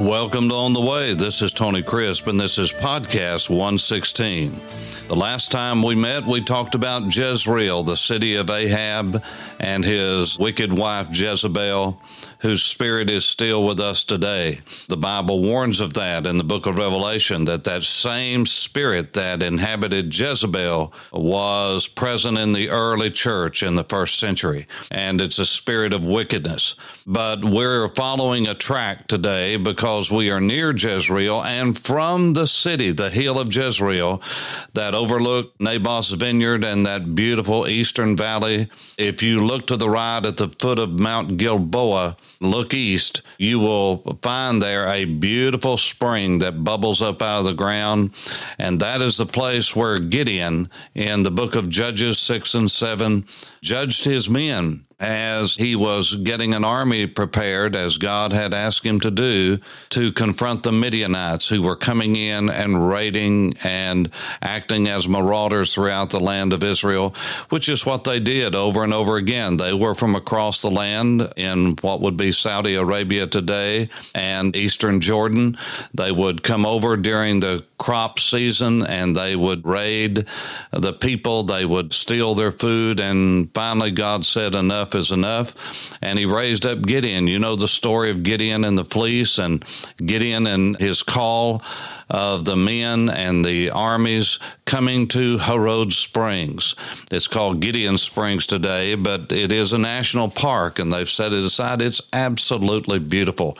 Welcome to On the Way. This is Tony Crisp, and this is Podcast 116. The last time we met, we talked about Jezreel, the city of Ahab, and his wicked wife Jezebel, whose spirit is still with us today. The Bible warns of that in the book of Revelation, that same spirit that inhabited Jezebel was present in the early church in the first century, and it's a spirit of wickedness. But we're following a track today because we are near Jezreel, and from the city, the hill of Jezreel, that overlooked Naboth's vineyard and that beautiful eastern valley. If you look to the right at the foot of Mount Gilboa, look east, you will find there a beautiful spring that bubbles up out of the ground. And that is the place where Gideon, in the book of Judges 6 and 7, judged his men as he was getting an army prepared, as God had asked him to do, to confront the Midianites who were coming in and raiding and acting as marauders throughout the land of Israel, which is what they did over and over again. They were from across the land in what would be Saudi Arabia today and eastern Jordan. They would come over during the crop season and they would raid the people. They would steal their food. And finally, God said, enough is enough. And he raised up Gideon. You know the story of Gideon and the fleece, and Gideon and his call of the men and the armies coming to Harod Springs. It's called Gideon Springs today, but it is a national park, and they've set it aside. It's absolutely beautiful.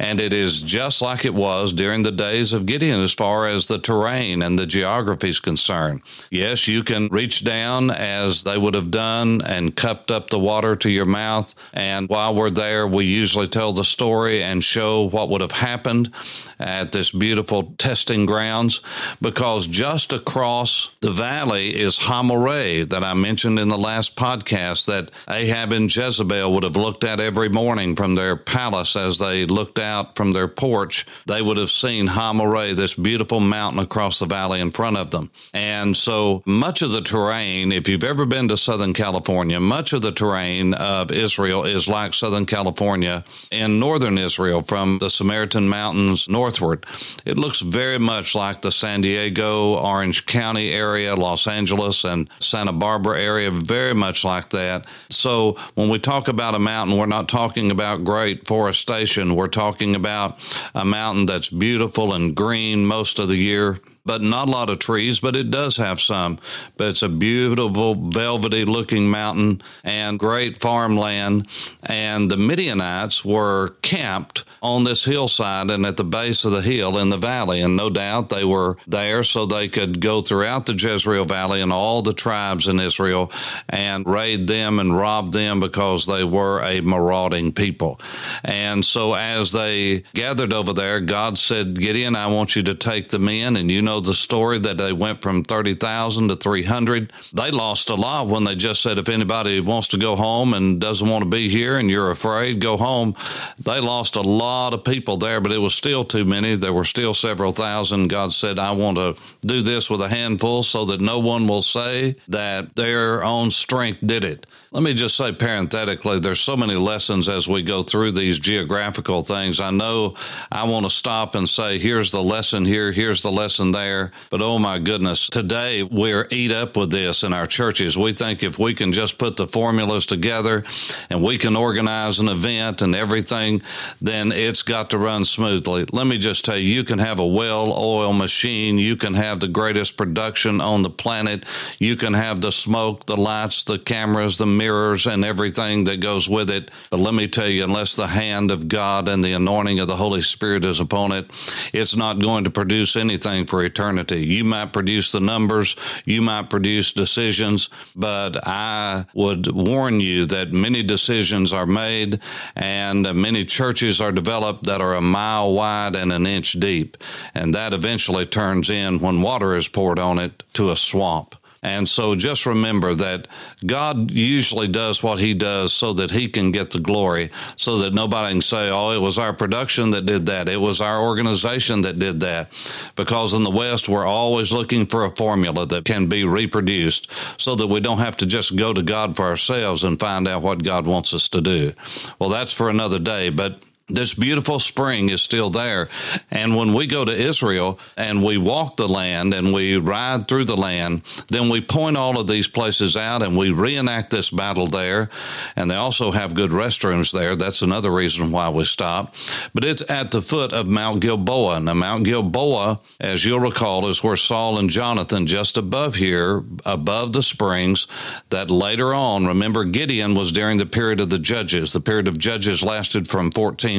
And it is just like it was during the days of Gideon as far as the terrain and the geography is concerned. Yes, you can reach down as they would have done and cupped up the water to your mouth. And while we're there, we usually tell the story and show what would have happened at this beautiful testing grounds, because just across the valley is Hamareh that I mentioned in the last podcast that Ahab and Jezebel would have looked at every morning from their palace as they looked out from their porch. They would have seen Hamareh, this beautiful mountain across the valley in front of them. And so much of the terrain, if you've ever been to Southern California, much of the terrain of Israel is like Southern California and northern Israel from the Samaritan Mountains northward. It looks very much like the San Diego, Orange County area, Los Angeles, and Santa Barbara area, very much like that. So when we talk about a mountain, we're not talking about great forestation. We're talking about a mountain that's beautiful and green most of the year, but not a lot of trees, but it does have some. But it's a beautiful, velvety-looking mountain and great farmland. And the Midianites were camped on this hillside and at the base of the hill in the valley. And no doubt they were there so they could go throughout the Jezreel Valley and all the tribes in Israel and raid them and rob them because they were a marauding people. And so as they gathered over there, God said, Gideon, I want you to take the men. And you know the story that they went from 30,000 to 300. They lost a lot when they just said, if anybody wants to go home and doesn't want to be here and you're afraid, go home. They lost a lot of people there, but it was still too many. There were still several thousand. God said, I want to do this with a handful so that no one will say that their own strength did it. Let me just say parenthetically, there's so many lessons as we go through these geographical things. I know I want to stop and say, here's the lesson here, here's the lesson there. But oh my goodness, today we're eat up with this in our churches. We think if we can just put the formulas together and we can organize an event and everything, then it's got to run smoothly. Let me just tell you, you can have a well-oiled machine. You can have the greatest production on the planet. You can have the smoke, the lights, the cameras, the mirrors and everything that goes with it. But let me tell you, unless the hand of God and the anointing of the Holy Spirit is upon it, it's not going to produce anything for eternity. You might produce the numbers, you might produce decisions, but I would warn you that many decisions are made and many churches are developed that are a mile wide and an inch deep. And that eventually turns in, when water is poured on it, to a swamp. And so just remember that God usually does what he does so that he can get the glory, so that nobody can say, oh, it was our production that did that. It was our organization that did that. Because in the West, we're always looking for a formula that can be reproduced so that we don't have to just go to God for ourselves and find out what God wants us to do. Well, that's for another day, but this beautiful spring is still there. And when we go to Israel and we walk the land and we ride through the land, then we point all of these places out and we reenact this battle there. And they also have good restrooms there. That's another reason why we stop. But it's at the foot of Mount Gilboa. Now, Mount Gilboa, as you'll recall, is where Saul and Jonathan, just above here, above the springs, that later on, remember Gideon was during the period of the Judges. The period of Judges lasted from 1375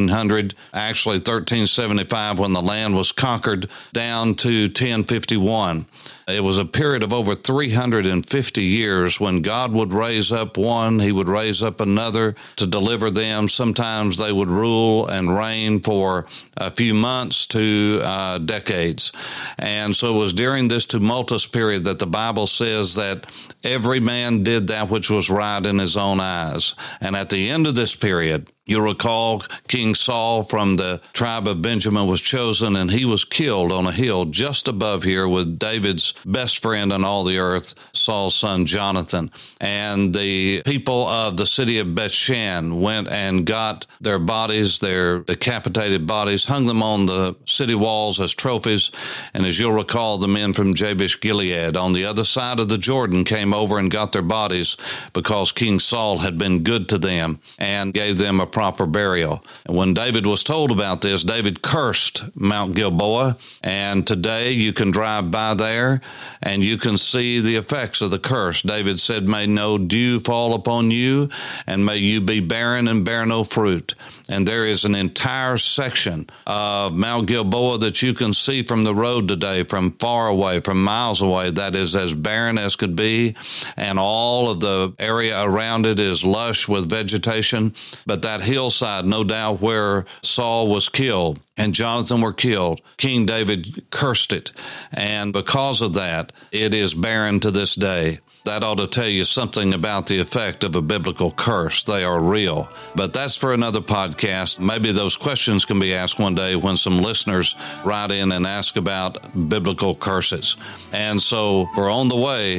when the land was conquered down to 1051. It was a period of over 350 years when God would raise up one, he would raise up another to deliver them. Sometimes they would rule and reign for a few months to decades. And so it was during this tumultuous period that the Bible says that every man did that which was right in his own eyes. And at the end of this period, you'll recall King Saul from the tribe of Benjamin was chosen, and he was killed on a hill just above here with David's best friend on all the earth, Saul's son Jonathan. And the people of the city of Beth Shan went and got their bodies, their decapitated bodies, hung them on the city walls as trophies. And as you'll recall, the men from Jabesh Gilead on the other side of the Jordan came over and got their bodies because King Saul had been good to them and gave them a proper burial. And when David was told about this, David cursed Mount Gilboa, and today you can drive by there and you can see the effects of the curse. David said, "May no dew fall upon you, and may you be barren and bear no fruit." And there is an entire section of Mount Gilboa that you can see from the road today, from far away, from miles away, that is as barren as could be. And all of the area around it is lush with vegetation. But that hillside, no doubt where Saul was killed and Jonathan were killed, King David cursed it. And because of that, it is barren to this day. That ought to tell you something about the effect of a biblical curse. They are real. But that's for another podcast. Maybe those questions can be asked one day when some listeners write in and ask about biblical curses. And so we're on the way.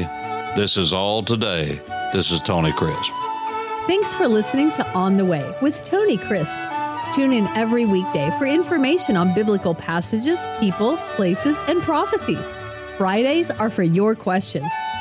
This is all today. This is Tony Crisp. Thanks for listening to On the Way with Tony Crisp. Tune in every weekday for information on biblical passages, people, places, and prophecies. Fridays are for your questions.